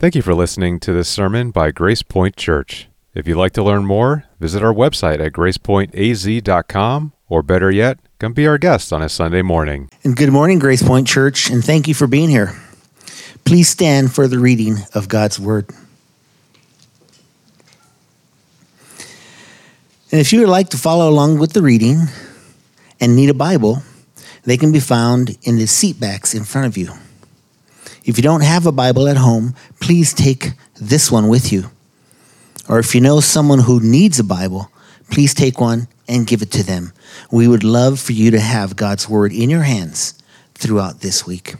Thank you for listening to this sermon by Grace Point Church. If you'd like to learn more, visit our website at gracepointaz.com, or better yet, come be our guest on a Sunday morning. And good morning, Grace Point Church, and thank you for being here. Please stand for the reading of God's Word. And if you would like to follow along with the reading and need a Bible, they can be found in the seat backs in front of you. If you don't have a Bible at home, please take this one with you. Or if you know someone who needs a Bible, please take one and give it to them. We would love for you to have God's Word in your hands throughout this week.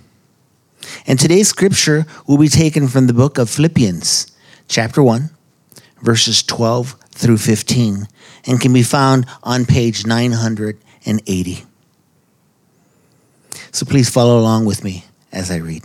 And today's scripture will be taken from the book of Philippians, chapter 1, verses 12 through 15, and can be found on page 980. So please follow along with me as I read.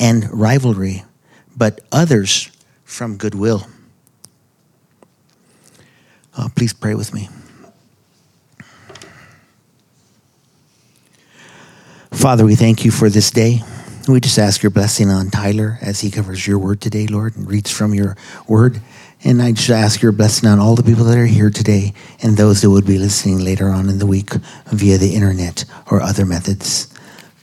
and rivalry, but others from goodwill. Please pray with me. Father, we thank you for this day. We just ask your blessing on Tyler as he covers your word today, Lord, and reads from your word. And I just ask your blessing on all the people that are here today and those that would be listening later on in the week via the internet or other methods.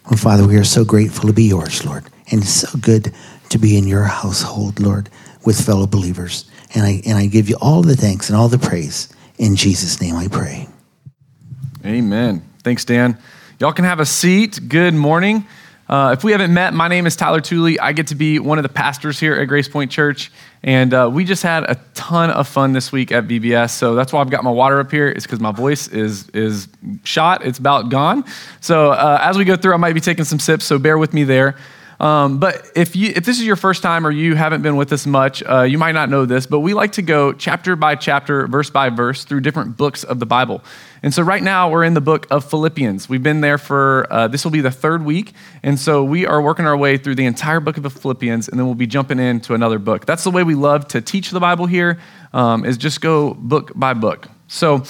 Oh, Father, we are so grateful to be yours, Lord. And it's so good to be in your household, Lord, with fellow believers. And I give you all the thanks and all the praise. In Jesus' name I pray. Amen. Thanks, Dan. Y'all can have a seat. Good morning. If we haven't met, my name is Tyler Tooley. I get to be one of the pastors here at Grace Point Church. And we just had a ton of fun this week at VBS. So that's why I've got my water up here. It's because my voice is shot. It's about gone. So as we go through, I might be taking some sips, so bear with me there. But if this is your first time or you haven't been with us much, you might not know this, but we like to go chapter by chapter, verse by verse through different books of the Bible. And so right now we're in the book of Philippians. We've been there for, this will be the third week. And so we are working our way through the entire book of Philippians, and then we'll be jumping into another book. That's the way we love to teach the Bible here, is just go book by book. So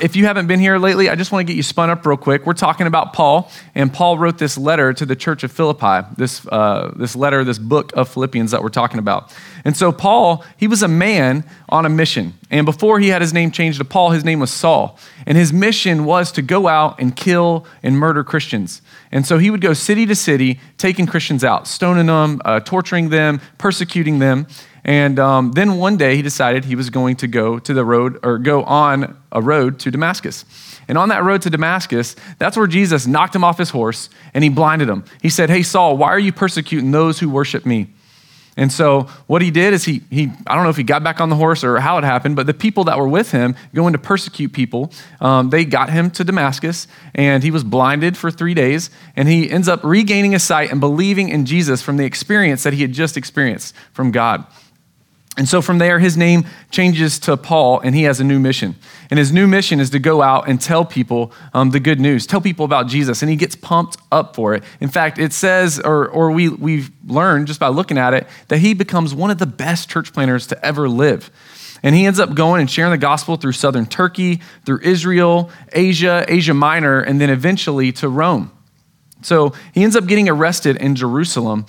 if you haven't been here lately, I just want to get you spun up real quick. We're talking about Paul, and Paul wrote this letter to the church of Philippi, this book of Philippians that we're talking about. And so Paul, he was a man on a mission. And before he had his name changed to Paul, his name was Saul. And his mission was to go out and kill and murder Christians. And so he would go city to city, taking Christians out, stoning them, torturing them, persecuting them. And then one day he decided he was going to go on a road to Damascus. And on that road to Damascus, that's where Jesus knocked him off his horse and he blinded him. He said, "Hey, Saul, why are you persecuting those who worship me?" And so what he did is he I don't know if he got back on the horse or how it happened, but the people that were with him going to persecute people, they got him to Damascus, and he was blinded for 3 days, and he ends up regaining his sight and believing in Jesus from the experience that he had just experienced from God. And so from there, his name changes to Paul, and he has a new mission. And his new mission is to go out and tell people the good news, tell people about Jesus, and he gets pumped up for it. In fact, it says, we've learned just by looking at it, that he becomes one of the best church planters to ever live. And he ends up going and sharing the gospel through southern Turkey, through Israel, Asia, Asia Minor, and then eventually to Rome. So he ends up getting arrested in Jerusalem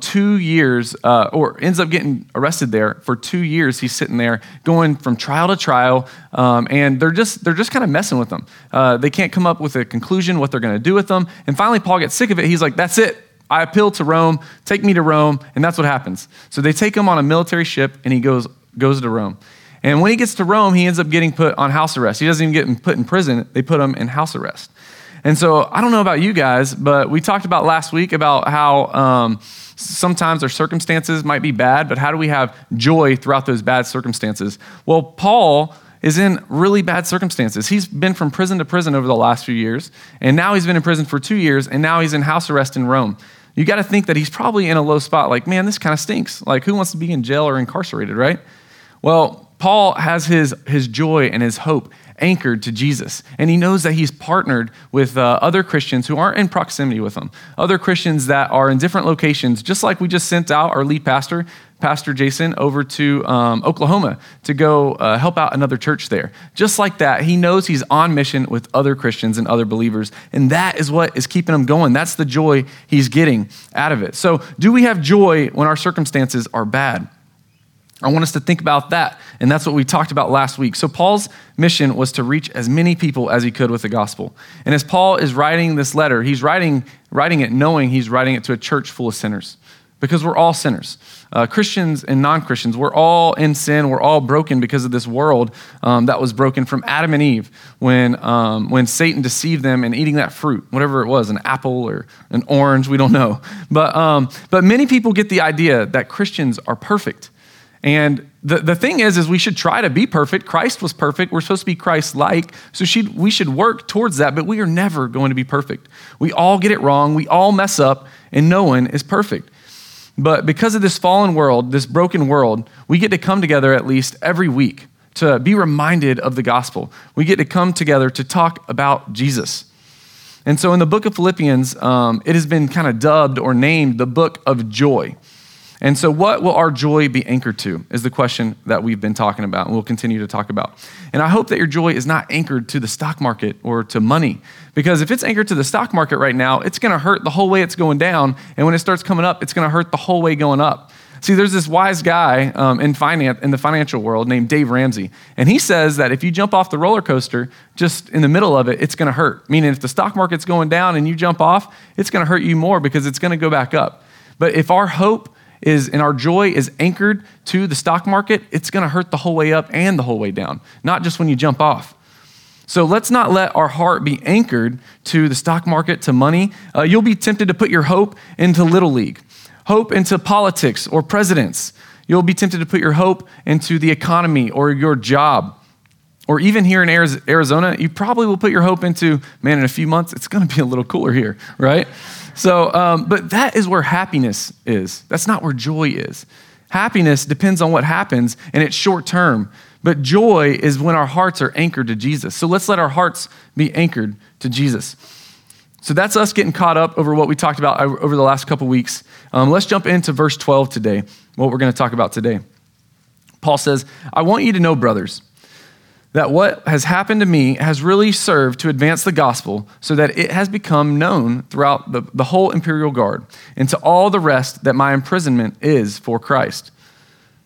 2 years, or ends up getting arrested there for 2 years. He's sitting there going from trial to trial, and they're just kind of messing with him. They can't come up with a conclusion what they're going to do with him. And finally, Paul gets sick of it. He's like, "That's it. I appeal to Rome. Take me to Rome." And that's what happens. So they take him on a military ship, and he goes to Rome. And when he gets to Rome, he ends up getting put on house arrest. He doesn't even get put in prison. They put him in house arrest. And so I don't know about you guys, but we talked about last week about how sometimes our circumstances might be bad, but how do we have joy throughout those bad circumstances? Well, Paul is in really bad circumstances. He's been from prison to prison over the last few years, and now he's been in prison for 2 years, and now he's in house arrest in Rome. you got to think that he's probably in a low spot. Like, man, this kind of stinks. Like, who wants to be in jail or incarcerated, right? Well, Paul has his joy and his hope anchored to Jesus. And he knows that he's partnered with other Christians who aren't in proximity with him, other Christians that are in different locations, just like we just sent out our lead pastor, Pastor Jason, over to Oklahoma to go help out another church there. Just like that, he knows he's on mission with other Christians and other believers, and that is what is keeping him going. That's the joy he's getting out of it. So do we have joy when our circumstances are bad? I want us to think about that, and that's what we talked about last week. So Paul's mission was to reach as many people as he could with the gospel. And as Paul is writing this letter, he's writing it knowing he's writing it to a church full of sinners, because we're all sinners. Christians and non-Christians, we're all in sin. We're all broken because of this world that was broken from Adam and Eve when Satan deceived them in eating that fruit, whatever it was, an apple or an orange, we don't know. But many people get the idea that Christians are perfect. And the thing is we should try to be perfect. Christ was perfect. We're supposed to be Christ-like. So we should work towards that, but we are never going to be perfect. We all get it wrong. We all mess up, and no one is perfect. But because of this fallen world, this broken world, we get to come together at least every week to be reminded of the gospel. We get to come together to talk about Jesus. And so in the book of Philippians, it has been kind of dubbed or named the book of joy. And so what will our joy be anchored to is the question that we've been talking about and we'll continue to talk about. And I hope that your joy is not anchored to the stock market or to money, because if it's anchored to the stock market right now, it's going to hurt the whole way it's going down. And when it starts coming up, it's going to hurt the whole way going up. See, there's this wise guy in the financial world named Dave Ramsey, and he says that if you jump off the roller coaster just in the middle of it, it's going to hurt. Meaning if the stock market's going down and you jump off, it's going to hurt you more because it's going to go back up. But if our hope is and our joy is anchored to the stock market, it's gonna hurt the whole way up and the whole way down, not just when you jump off. So let's not let our heart be anchored to the stock market, to money. You'll be tempted to put your hope into Little League, hope into politics or presidents. You'll be tempted to put your hope into the economy or your job. Or even here in Arizona, you probably will put your hope into, man, in a few months, it's gonna be a little cooler here, right? So, but that is where happiness is. That's not where joy is. Happiness depends on what happens, and it's short-term. But joy is when our hearts are anchored to Jesus. So let's let our hearts be anchored to Jesus. So that's us getting caught up over what we talked about over the last couple weeks. Let's jump into verse 12 today, what we're gonna talk about today. Paul says, I want you to know, brothers, that what has happened to me has really served to advance the gospel so that it has become known throughout the whole imperial guard and to all the rest that my imprisonment is for Christ.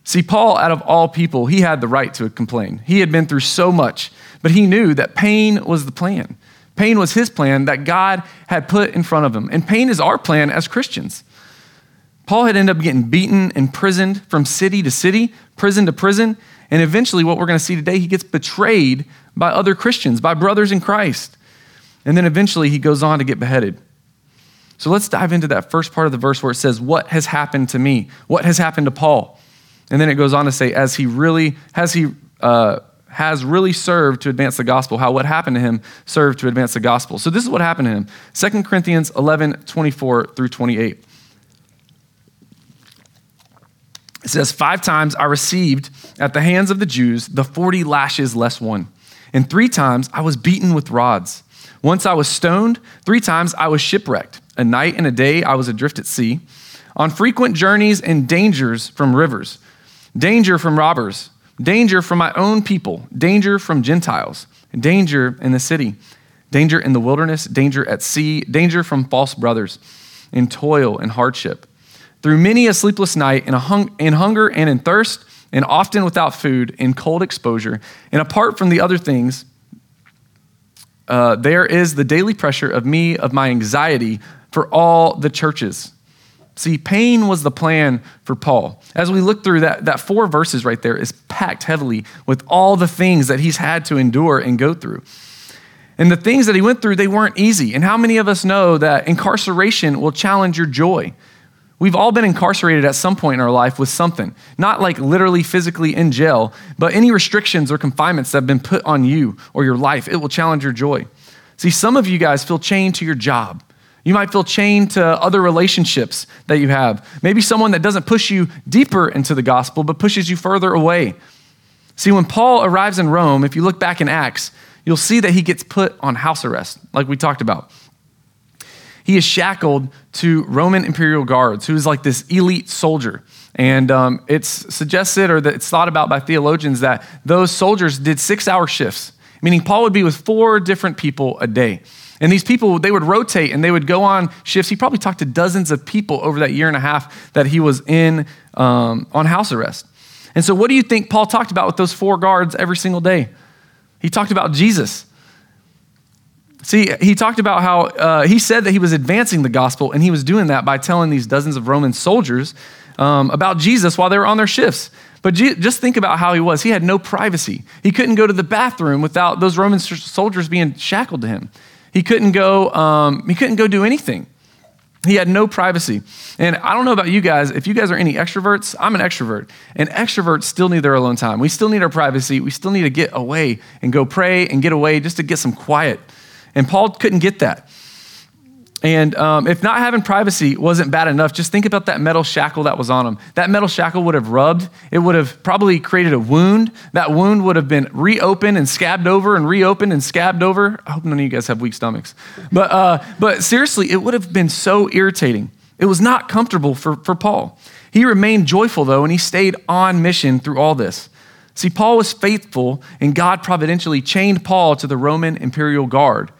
See, Paul, out of all people, he had the right to complain. He had been through so much, but he knew that pain was the plan. Pain was his plan that God had put in front of him. And pain is our plan as Christians. Paul had ended up getting beaten, imprisoned from city to city, prison to prison. And eventually what we're gonna see today, he gets betrayed by other Christians, by brothers in Christ. And then eventually he goes on to get beheaded. So let's dive into that first part of the verse where it says, what has happened to me? What has happened to Paul? And then it goes on to say, as he has really served to advance the gospel, how what happened to him served to advance the gospel. So this is what happened to him. 2 Corinthians 11, 24 through 28. It says, 5 times I received at the hands of the Jews the 40 lashes less one. And 3 times I was beaten with rods. Once I was stoned. 3 times I was shipwrecked. A night and a day I was adrift at sea, on frequent journeys and dangers from rivers, danger from robbers, danger from my own people, danger from Gentiles, danger in the city, danger in the wilderness, danger at sea, danger from false brothers, in toil and hardship. Through many a sleepless night, in hunger and in thirst, and often without food, in cold exposure. And apart from the other things, there is the daily pressure of me, of my anxiety for all the churches. See, pain was the plan for Paul. As we look through that 4 verses right there is packed heavily with all the things that he's had to endure and go through. And the things that he went through, they weren't easy. And how many of us know that incarceration will challenge your joy? We've all been incarcerated at some point in our life with something, not like literally physically in jail, but any restrictions or confinements that have been put on you or your life, it will challenge your joy. See, some of you guys feel chained to your job. You might feel chained to other relationships that you have. Maybe someone that doesn't push you deeper into the gospel, but pushes you further away. See, when Paul arrives in Rome, if you look back in Acts, you'll see that he gets put on house arrest, like we talked about. He is shackled to Roman imperial guards, who is like this elite soldier. And it's suggested, or that it's thought about by theologians, that those soldiers did 6-hour shifts, meaning Paul would be with 4 different people a day. And these people, they would rotate and they would go on shifts. He probably talked to dozens of people over that 1.5 years that he was in on house arrest. And so what do you think Paul talked about with those 4 guards every single day? He talked about Jesus. See, he talked about how he said that he was advancing the gospel, and he was doing that by telling these dozens of Roman soldiers about Jesus while they were on their shifts. But just think about how he was. He had no privacy. He couldn't go to the bathroom without those Roman soldiers being shackled to him. He couldn't go do anything. He had no privacy. And I don't know about you guys, if you guys are any extroverts, I'm an extrovert. And extroverts still need their alone time. We still need our privacy. We still need to get away and go pray and get away just to get some quiet. And Paul couldn't get that. And if not having privacy wasn't bad enough, just think about that metal shackle that was on him. That metal shackle would have rubbed. It would have probably created a wound. That wound would have been reopened and scabbed over and reopened and scabbed over. I hope none of you guys have weak stomachs. But seriously, it would have been so irritating. It was not comfortable for Paul. He remained joyful, though, and he stayed on mission through all this. See, Paul was faithful, and God providentially chained Paul to the Roman imperial guard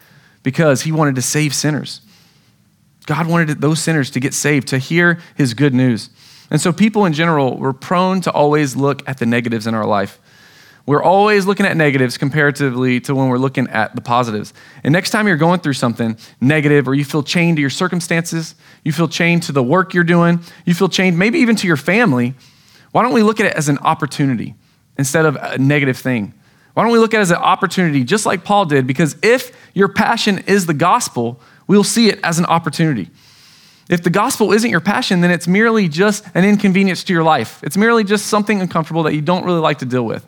because he wanted to save sinners. God wanted those sinners to get saved, to hear his good news. And so people in general, we're prone to always look at the negatives in our life. We're always looking at negatives comparatively to when we're looking at the positives. And next time you're going through something negative, or you feel chained to your circumstances, you feel chained to the work you're doing, you feel chained maybe even to your family, why don't we look at it as an opportunity instead of a negative thing? Why don't we look at it as an opportunity, just like Paul did? Because if your passion is the gospel, we'll see it as an opportunity. If the gospel isn't your passion, then it's merely just an inconvenience to your life. It's merely just something uncomfortable that you don't really like to deal with.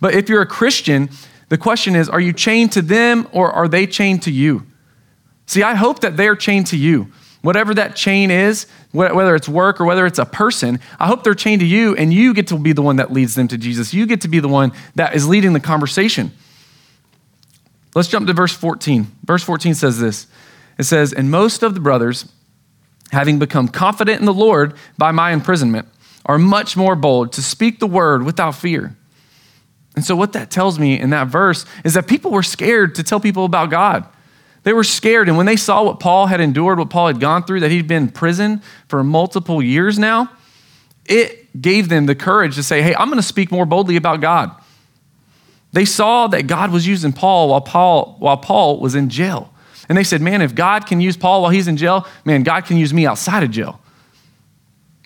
But if you're a Christian, the question is, are you chained to them or are they chained to you? See, I hope that they're chained to you. Whatever that chain is, whether it's work or whether it's a person, I hope they're chained to you and you get to be the one that leads them to Jesus. You get to be the one that is leading the conversation. Let's jump to verse 14. Verse 14 says this. It says, "And most of the brothers, having become confident in the Lord by my imprisonment, are much more bold to speak the word without fear." And so what that tells me in that verse is that people were scared to tell people about God. They were scared. And when they saw what Paul had endured, what Paul had gone through, that he'd been in prison for multiple years now, it gave them the courage to say, hey, I'm going to speak more boldly about God. They saw that God was using Paul while Paul was in jail. And they said, man, if God can use Paul while he's in jail, man, God can use me outside of jail.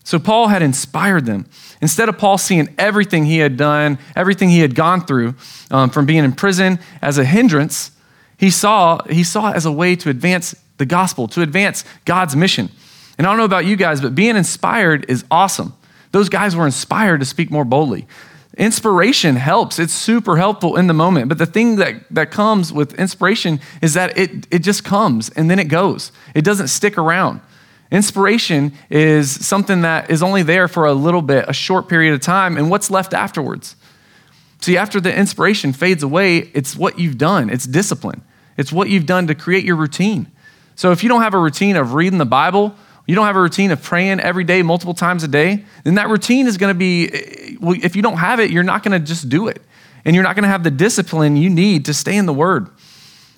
So Paul had inspired them. Instead of Paul seeing everything he had done, everything he had gone through from being in prison as a hindrance, he saw it as a way to advance the gospel, to advance God's mission. And I don't know about you guys, but being inspired is awesome. Those guys were inspired to speak more boldly. Inspiration helps. It's super helpful in the moment. But the thing that comes with inspiration is that it just comes and then it goes. It doesn't stick around. Inspiration is something that is only there for a little bit, a short period of time, and what's left afterwards. See, after the inspiration fades away, it's what you've done. It's discipline. It's what you've done to create your routine. So if you don't have a routine of reading the Bible, you don't have a routine of praying every day, multiple times a day, then that routine is going to be, well, if you don't have it, you're not going to just do it. And you're not going to have the discipline you need to stay in the Word.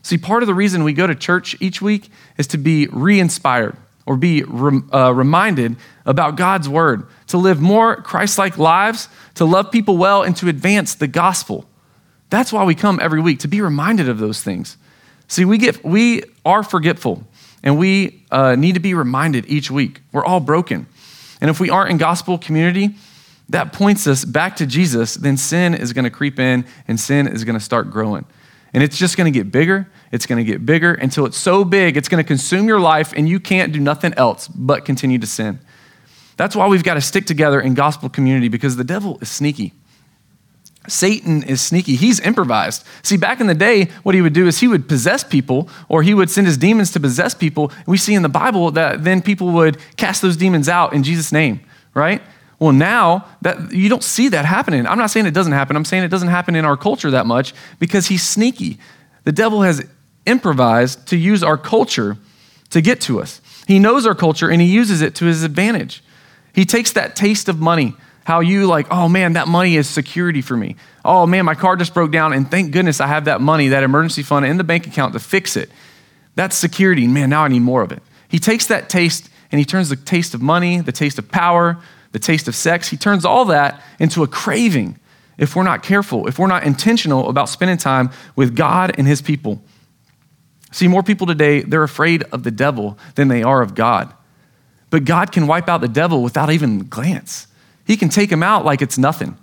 See, part of the reason we go to church each week is to be re-inspired or be reminded about God's Word, to live more Christ-like lives, to love people well, and to advance the gospel. That's why we come every week, to be reminded of those things. See, we are forgetful. And we need to be reminded each week. We're all broken. And if we aren't in gospel community, that points us back to Jesus, then sin is going to creep in and sin is going to start growing. And it's just going to get bigger. It's going to get bigger until it's so big, it's going to consume your life and you can't do nothing else but continue to sin. That's why we've got to stick together in gospel community because the devil is sneaky. Satan is sneaky. He's improvised. See, back in the day, what he would do is he would possess people, or he would send his demons to possess people. We see in the Bible that then people would cast those demons out in Jesus' name, right? Well, now that you don't see that happening. I'm not saying it doesn't happen. I'm saying it doesn't happen in our culture that much because he's sneaky. The devil has improvised to use our culture to get to us. He knows our culture and he uses it to his advantage. He takes that taste of money. How you like, oh man, that money is security for me. Oh man, my car just broke down and thank goodness I have that money, that emergency fund in the bank account to fix it. That's security. Man, now I need more of it. He takes that taste and he turns the taste of money, the taste of power, the taste of sex. He turns all that into a craving if we're not careful, if we're not intentional about spending time with God and his people. See, more people today, they're afraid of the devil than they are of God. But God can wipe out the devil without even a glance. He can take him out like it's nothing.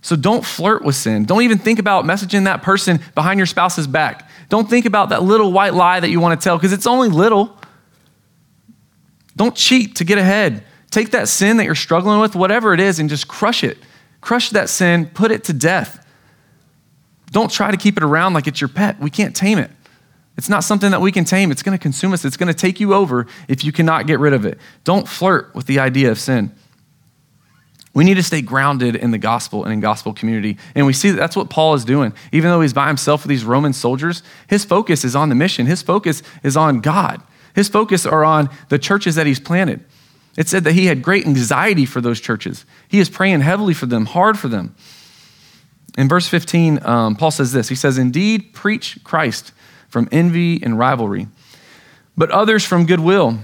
So don't flirt with sin. Don't even think about messaging that person behind your spouse's back. Don't think about that little white lie that you want to tell because it's only little. Don't cheat to get ahead. Take that sin that you're struggling with, whatever it is, and just crush it. Crush that sin, put it to death. Don't try to keep it around like it's your pet. We can't tame it. It's not something that we can tame. It's going to consume us. It's going to take you over if you cannot get rid of it. Don't flirt with the idea of sin. We need to stay grounded in the gospel and in gospel community. And we see that that's what Paul is doing. Even though he's by himself with these Roman soldiers, his focus is on the mission. His focus is on God. His focus are on the churches that he's planted. It said that he had great anxiety for those churches. He is praying heavily for them, hard for them. In verse 15, Paul says this. He says, "Indeed, preach Christ from envy and rivalry, but others from goodwill.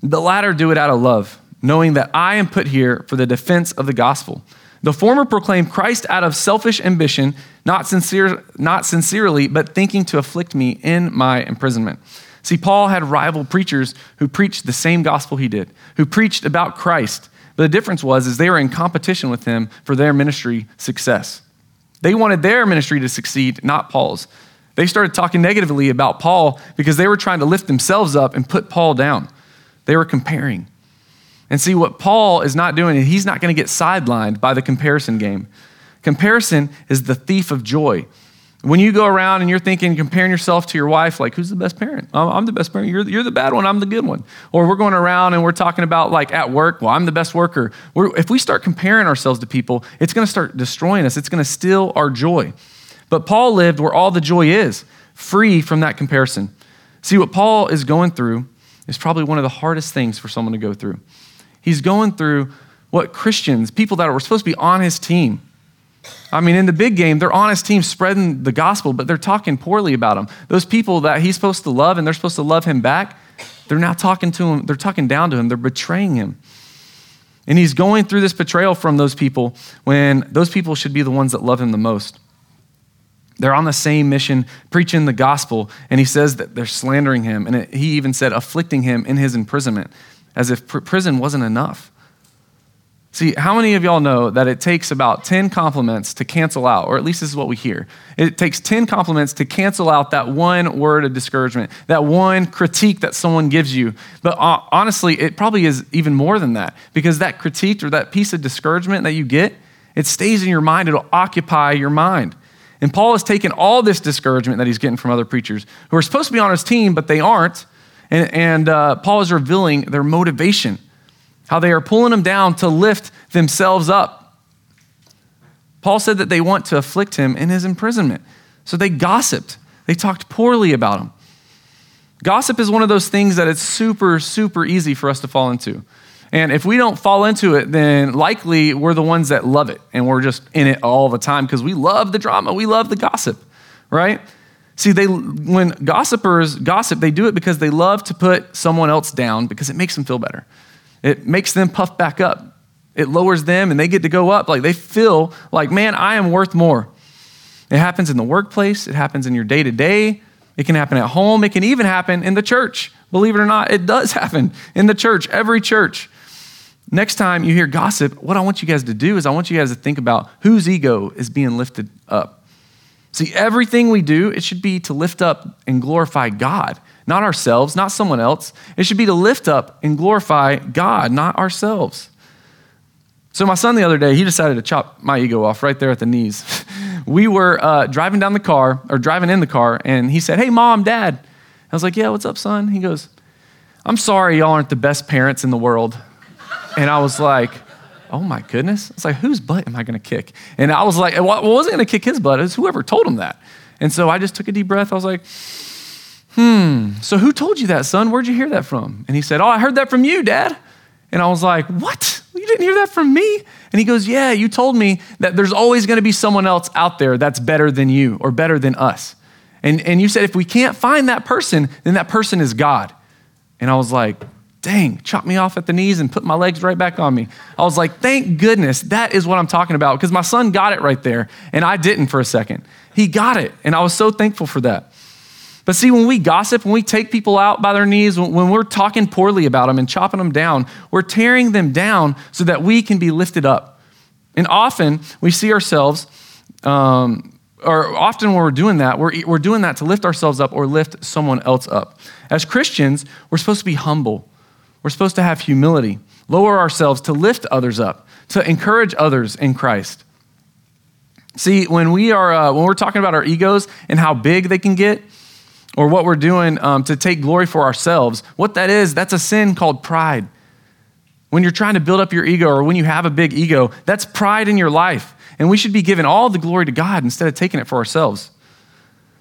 The latter do it out of love, knowing that I am put here for the defense of the gospel. The former proclaim Christ out of selfish ambition, not sincerely, but thinking to afflict me in my imprisonment." See, Paul had rival preachers who preached the same gospel he did, who preached about Christ. But the difference was, is they were in competition with him for their ministry success. They wanted their ministry to succeed, not Paul's. They started talking negatively about Paul because they were trying to lift themselves up and put Paul down. They were comparing. And see, what Paul is not doing, he's not going to get sidelined by the comparison game. Comparison is the thief of joy. When you go around and you're thinking, comparing yourself to your wife, like, who's the best parent? I'm the best parent. You're the bad one. I'm the good one. Or we're going around and we're talking about, like, at work, well, I'm the best worker. If we start comparing ourselves to people, it's going to start destroying us. It's going to steal our joy. But Paul lived where all the joy is, free from that comparison. See, what Paul is going through is probably one of the hardest things for someone to go through. He's going through what Christians, people that were supposed to be on his team. I mean, in the big game, they're on his team spreading the gospel, but they're talking poorly about him. Those people that he's supposed to love and they're supposed to love him back, they're now talking to him. They're talking down to him. They're betraying him. And he's going through this betrayal from those people when those people should be the ones that love him the most. They're on the same mission, preaching the gospel, and he says that they're slandering him. And he even said afflicting him in his imprisonment, as if prison wasn't enough. See, how many of y'all know that it takes about 10 compliments to cancel out, or at least this is what we hear. It takes 10 compliments to cancel out that one word of discouragement, that one critique that someone gives you. But honestly, it probably is even more than that, because that critique or that piece of discouragement that you get, it stays in your mind, it'll occupy your mind. And Paul has taken all this discouragement that he's getting from other preachers who are supposed to be on his team, but they aren't. And Paul is revealing their motivation, how they are pulling them down to lift themselves up. Paul said that they want to afflict him in his imprisonment. So they gossiped. They talked poorly about him. Gossip is one of those things that it's super, super easy for us to fall into. And if we don't fall into it, then likely we're the ones that love it. And we're just in it all the time because we love the drama. We love the gossip, right? See, when gossipers gossip, they do it because they love to put someone else down because it makes them feel better. It makes them puff back up. It lowers them and they get to go up. Like they feel like, man, I am worth more. It happens in the workplace. It happens in your day-to-day. It can happen at home. It can even happen in the church. Believe it or not, it does happen in the church, every church. Next time you hear gossip, what I want you guys to do is I want you guys to think about whose ego is being lifted up. See, everything we do, it should be to lift up and glorify God, not ourselves, not someone else. It should be to lift up and glorify God, not ourselves. So my son the other day, he decided to chop my ego off right there at the knees. we were driving in the car, and he said, "Hey, Mom, Dad." I was like, "Yeah, what's up, son?" He goes, "I'm sorry y'all aren't the best parents in the world." And I was like, oh my goodness. It's like, whose butt am I going to kick? And I was like, well, I wasn't going to kick his butt. It was whoever told him that. And so I just took a deep breath. I was like, so who told you that, son? Where'd you hear that from? And he said, "Oh, I heard that from you, Dad." And I was like, "What? You didn't hear that from me?" And he goes, "Yeah, you told me that there's always going to be someone else out there that's better than you or better than us. And you said, if we can't find that person, then that person is God." And I was like, dang, chop me off at the knees and put my legs right back on me. I was like, thank goodness, that is what I'm talking about, because my son got it right there, and I didn't for a second. He got it, and I was so thankful for that. But see, when we gossip, when we take people out by their knees, when we're talking poorly about them and chopping them down, we're tearing them down so that we can be lifted up. And often we see ourselves, often when we're doing that, we're doing that to lift ourselves up or lift someone else up. As Christians, we're supposed to be humble. We're supposed to have humility, lower ourselves to lift others up, to encourage others in Christ. See, when we're talking about our egos and how big they can get, or what we're doing to take glory for ourselves, what that is, that's a sin called pride. When you're trying to build up your ego, or when you have a big ego, that's pride in your life. And we should be giving all the glory to God instead of taking it for ourselves.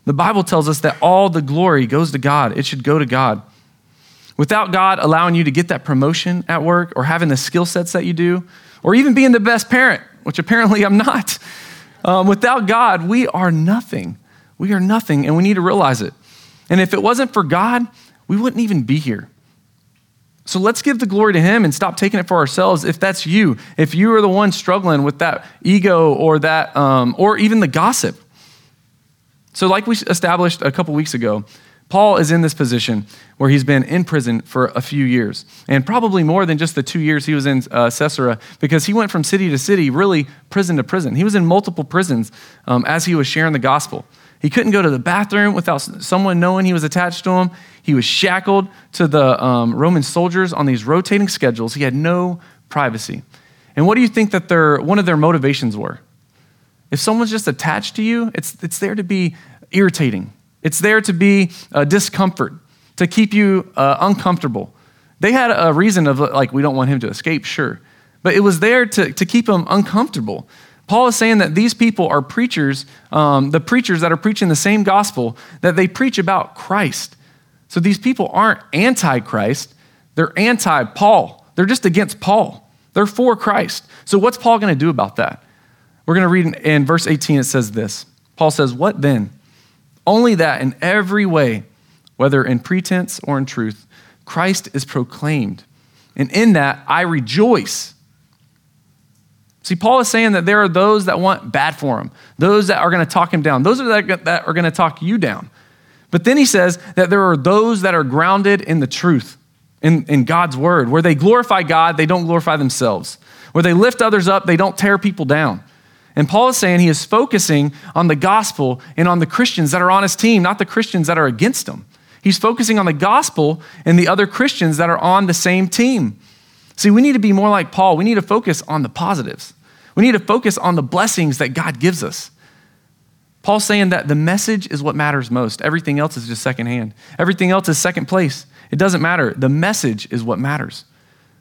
The Bible tells us that all the glory goes to God. It should go to God. Without God allowing you to get that promotion at work, or having the skill sets that you do, or even being the best parent, which apparently I'm not. Without God, we are nothing. We are nothing, and we need to realize it. And if it wasn't for God, we wouldn't even be here. So let's give the glory to him and stop taking it for ourselves. If that's you, if you are the one struggling with that ego or that, or even the gossip. So like we established a couple weeks ago, Paul is in this position where he's been in prison for a few years, and probably more than just the 2 years he was in Caesarea, because he went from city to city, really prison to prison. He was in multiple prisons as he was sharing the gospel. He couldn't go to the bathroom without someone knowing he was attached to him. He was shackled to the Roman soldiers on these rotating schedules. He had no privacy. And what do you think that one of their motivations were? If someone's just attached to you, it's there to be irritating. It's there to be discomfort, to keep you uncomfortable. They had a reason of like, we don't want him to escape, sure. But it was there to keep him uncomfortable. Paul is saying that these people are preachers, the preachers that are preaching the same gospel, that they preach about Christ. So these people aren't anti-Christ, they're anti-Paul. They're just against Paul. They're for Christ. So what's Paul gonna do about that? We're gonna read in verse 18, it says this. Paul says, "What then? Only that in every way, whether in pretense or in truth, Christ is proclaimed. And in that I rejoice." See, Paul is saying that there are those that want bad for him, those that are going to talk him down, those that are going to talk you down. But then he says that there are those that are grounded in the truth, in God's word, where they glorify God, they don't glorify themselves. Where they lift others up, they don't tear people down. And Paul is saying he is focusing on the gospel and on the Christians that are on his team, not the Christians that are against him. He's focusing on the gospel and the other Christians that are on the same team. See, we need to be more like Paul. We need to focus on the positives. We need to focus on the blessings that God gives us. Paul's saying that the message is what matters most. Everything else is just secondhand. Everything else is second place. It doesn't matter. The message is what matters.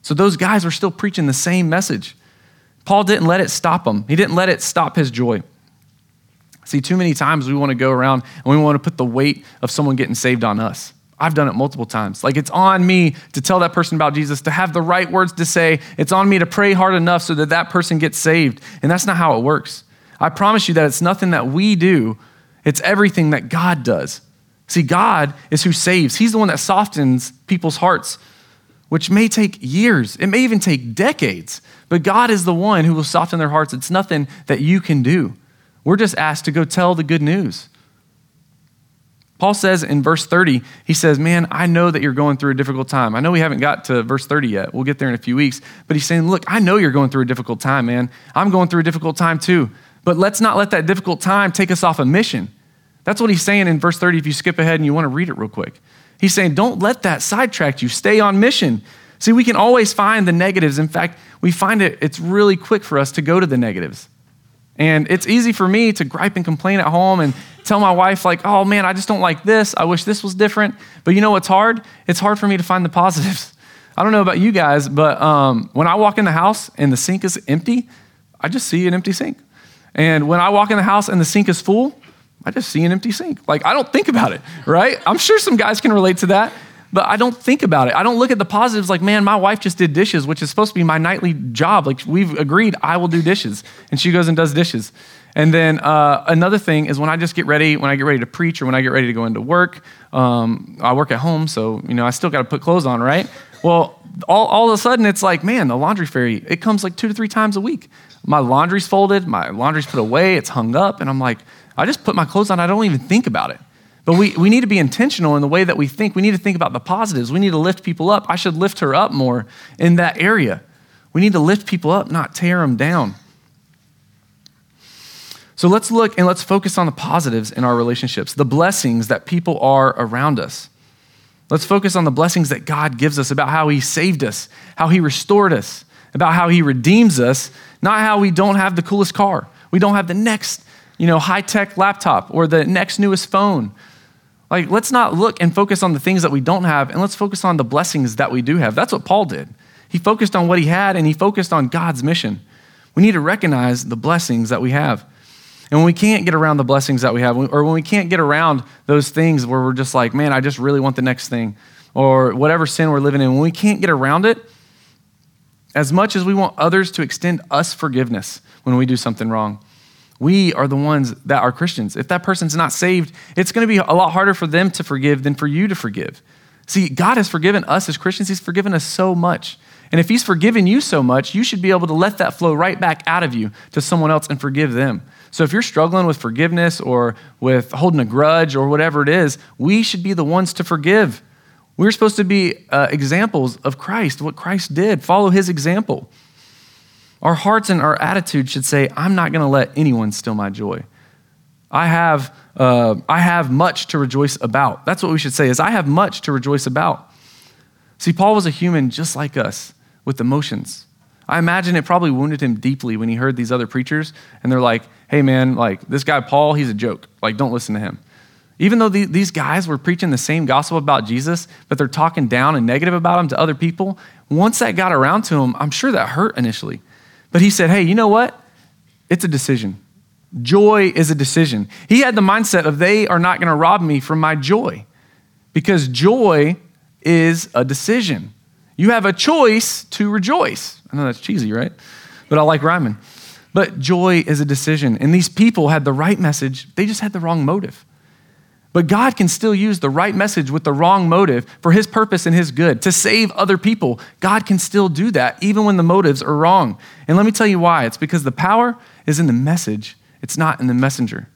So those guys were still preaching the same message. Paul didn't let it stop him. He didn't let it stop his joy. See, too many times we want to go around and we want to put the weight of someone getting saved on us. I've done it multiple times. Like, it's on me to tell that person about Jesus, to have the right words to say. It's on me to pray hard enough so that that person gets saved. And that's not how it works. I promise you that it's nothing that we do. It's everything that God does. See, God is who saves. He's the one that softens people's hearts, which may take years. It may even take decades, but God is the one who will soften their hearts. It's nothing that you can do. We're just asked to go tell the good news. Paul says in verse 30, he says, "Man, I know that you're going through a difficult time." I know we haven't got to verse 30 yet. We'll get there in a few weeks. But he's saying, look, I know you're going through a difficult time, man. I'm going through a difficult time too. But let's not let that difficult time take us off a mission. That's what he's saying in verse 30 if you skip ahead and you want to read it real quick. He's saying, don't let that sidetrack you. Stay on mission. See, we can always find the negatives. In fact, we find it's really quick for us to go to the negatives. And it's easy for me to gripe and complain at home and tell my wife, like, oh man, I just don't like this. I wish this was different. But you know what's hard? It's hard for me to find the positives. I don't know about you guys, but when I walk in the house and the sink is empty, I just see an empty sink. And when I walk in the house and the sink is full, I just see an empty sink. Like, I don't think about it, right? I'm sure some guys can relate to that, but I don't think about it. I don't look at the positives like, man, my wife just did dishes, which is supposed to be my nightly job. Like, we've agreed I will do dishes. And she goes and does dishes. And then another thing is when I get ready to preach or when I get ready to go into work, I work at home, so I still got to put clothes on, right? Well, all of a sudden it's like, man, the laundry fairy, it comes like 2 to 3 times a week. My laundry's folded, my laundry's put away, it's hung up, and I'm like, I just put my clothes on. I don't even think about it. But we need to be intentional in the way that we think. We need to think about the positives. We need to lift people up. I should lift her up more in that area. We need to lift people up, not tear them down. So let's look and let's focus on the positives in our relationships, the blessings that people are around us. Let's focus on the blessings that God gives us about how he saved us, how he restored us, about how he redeems us, not how we don't have the coolest car. We don't have the next high-tech laptop or the next newest phone. Like, let's not look and focus on the things that we don't have, and let's focus on the blessings that we do have. That's what Paul did. He focused on what he had, and he focused on God's mission. We need to recognize the blessings that we have. And when we can't get around the blessings that we have, or when we can't get around those things where we're just like, man, I just really want the next thing, or whatever sin we're living in, when we can't get around it, as much as we want others to extend us forgiveness when we do something wrong, we are the ones that are Christians. If that person's not saved, it's going to be a lot harder for them to forgive than for you to forgive. See, God has forgiven us as Christians. He's forgiven us so much. And if he's forgiven you so much, you should be able to let that flow right back out of you to someone else and forgive them. So if you're struggling with forgiveness or with holding a grudge or whatever it is, we should be the ones to forgive. We're supposed to be examples of Christ, what Christ did. Follow his example. Our hearts and our attitude should say, I'm not going to let anyone steal my joy. I have much to rejoice about. That's what we should say, is I have much to rejoice about. See, Paul was a human just like us with emotions. I imagine it probably wounded him deeply when he heard these other preachers, and they're like, hey man, like this guy Paul, he's a joke. Like, don't listen to him. Even though these guys were preaching the same gospel about Jesus, but they're talking down and negative about him to other people, once that got around to him, I'm sure that hurt initially. But he said, hey, you know what? It's a decision. Joy is a decision. He had the mindset of they are not going to rob me from my joy, because joy is a decision. You have a choice to rejoice. I know that's cheesy, right? But I like rhyming. But joy is a decision. And these people had the right message. They just had the wrong motive. But God can still use the right message with the wrong motive for his purpose and his good, to save other people. God can still do that even when the motives are wrong. And let me tell you why. It's because the power is in the message. It's not in the messenger.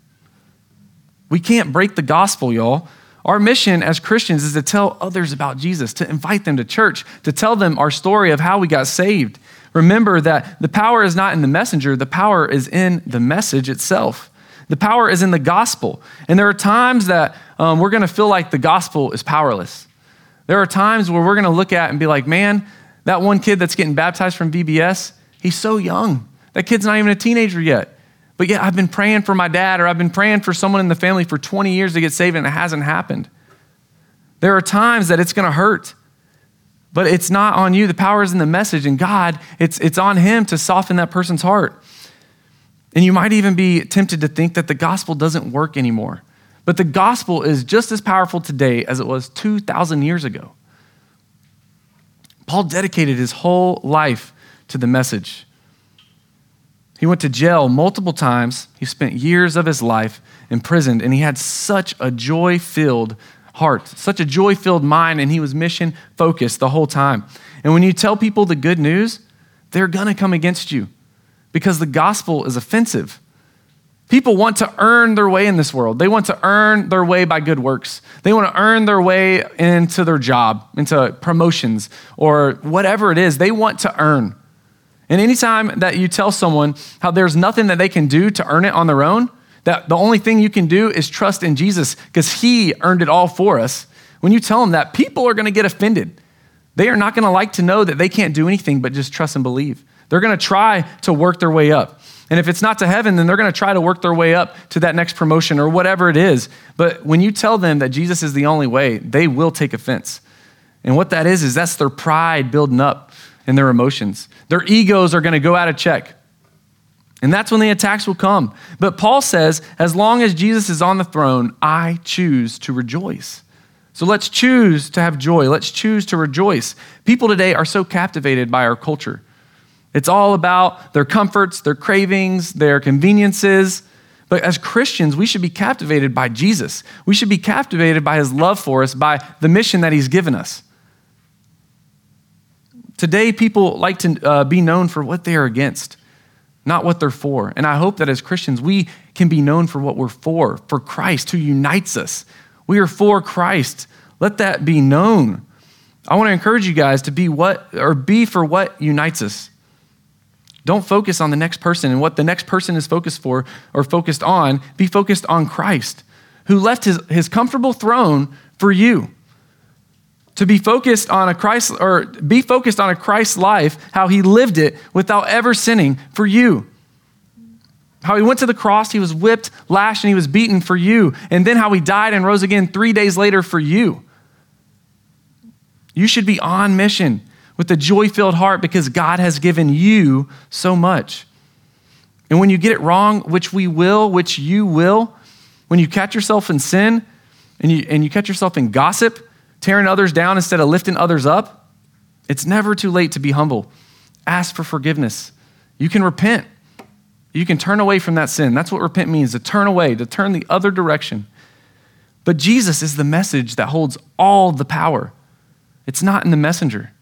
We can't break the gospel, y'all. Our mission as Christians is to tell others about Jesus, to invite them to church, to tell them our story of how we got saved. Remember that the power is not in the messenger. The power is in the message itself. The power is in the gospel. And there are times that we're going to feel like the gospel is powerless. There are times where we're going to look at and be like, man, that one kid that's getting baptized from VBS, he's so young. That kid's not even a teenager yet. But yet I've been praying for my dad, or I've been praying for someone in the family for 20 years to get saved, and it hasn't happened. There are times that it's going to hurt, but it's not on you. The power is in the message, and God, it's on him to soften that person's heart. And you might even be tempted to think that the gospel doesn't work anymore. But the gospel is just as powerful today as it was 2,000 years ago. Paul dedicated his whole life to the message. He went to jail multiple times. He spent years of his life imprisoned, and he had such a joy-filled heart, such a joy-filled mind, and he was mission-focused the whole time. And when you tell people the good news, they're gonna come against you, because the gospel is offensive. People want to earn their way in this world. They want to earn their way by good works. They want to earn their way into their job, into promotions, or whatever it is. They want to earn. And anytime that you tell someone how there's nothing that they can do to earn it on their own, that the only thing you can do is trust in Jesus because he earned it all for us, when you tell them that, people are going to get offended. They are not going to like to know that they can't do anything but just trust and believe. They're going to try to work their way up. And if it's not to heaven, then they're going to try to work their way up to that next promotion or whatever it is. But when you tell them that Jesus is the only way, they will take offense. And what that is that's their pride building up and their emotions. Their egos are going to go out of check. And that's when the attacks will come. But Paul says, as long as Jesus is on the throne, I choose to rejoice. So let's choose to have joy. Let's choose to rejoice. People today are so captivated by our culture. It's all about their comforts, their cravings, their conveniences. But as Christians, we should be captivated by Jesus. We should be captivated by his love for us, by the mission that he's given us. Today, people like to be known for what they are against, not what they're for. And I hope that as Christians, we can be known for what we're for Christ who unites us. We are for Christ. Let that be known. I want to encourage you guys to be for what unites us. Don't focus on the next person and what the next person is focused for or focused on. Be focused on Christ, who left his comfortable throne for you. To be focused on a Christ life, how he lived it without ever sinning for you. How he went to the cross, he was whipped, lashed, and he was beaten for you. And then how he died and rose again 3 days later for you. You should be on mission with a joy-filled heart because God has given you so much. And when you get it wrong, which you will, when you catch yourself in sin and you catch yourself in gossip, tearing others down instead of lifting others up, it's never too late to be humble. Ask for forgiveness. You can repent. You can turn away from that sin. That's what repent means, to turn away, to turn the other direction. But Jesus is the message that holds all the power. It's not in the messenger.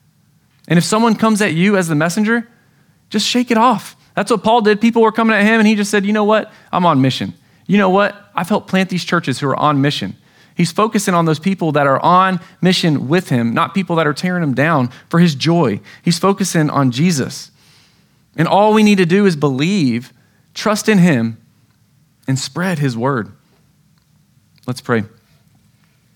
And if someone comes at you as the messenger, just shake it off. That's what Paul did. People were coming at him and he just said, you know what? I'm on mission. You know what? I've helped plant these churches who are on mission. He's focusing on those people that are on mission with him, not people that are tearing him down for his joy. He's focusing on Jesus. And all we need to do is believe, trust in him, and spread his word. Let's pray.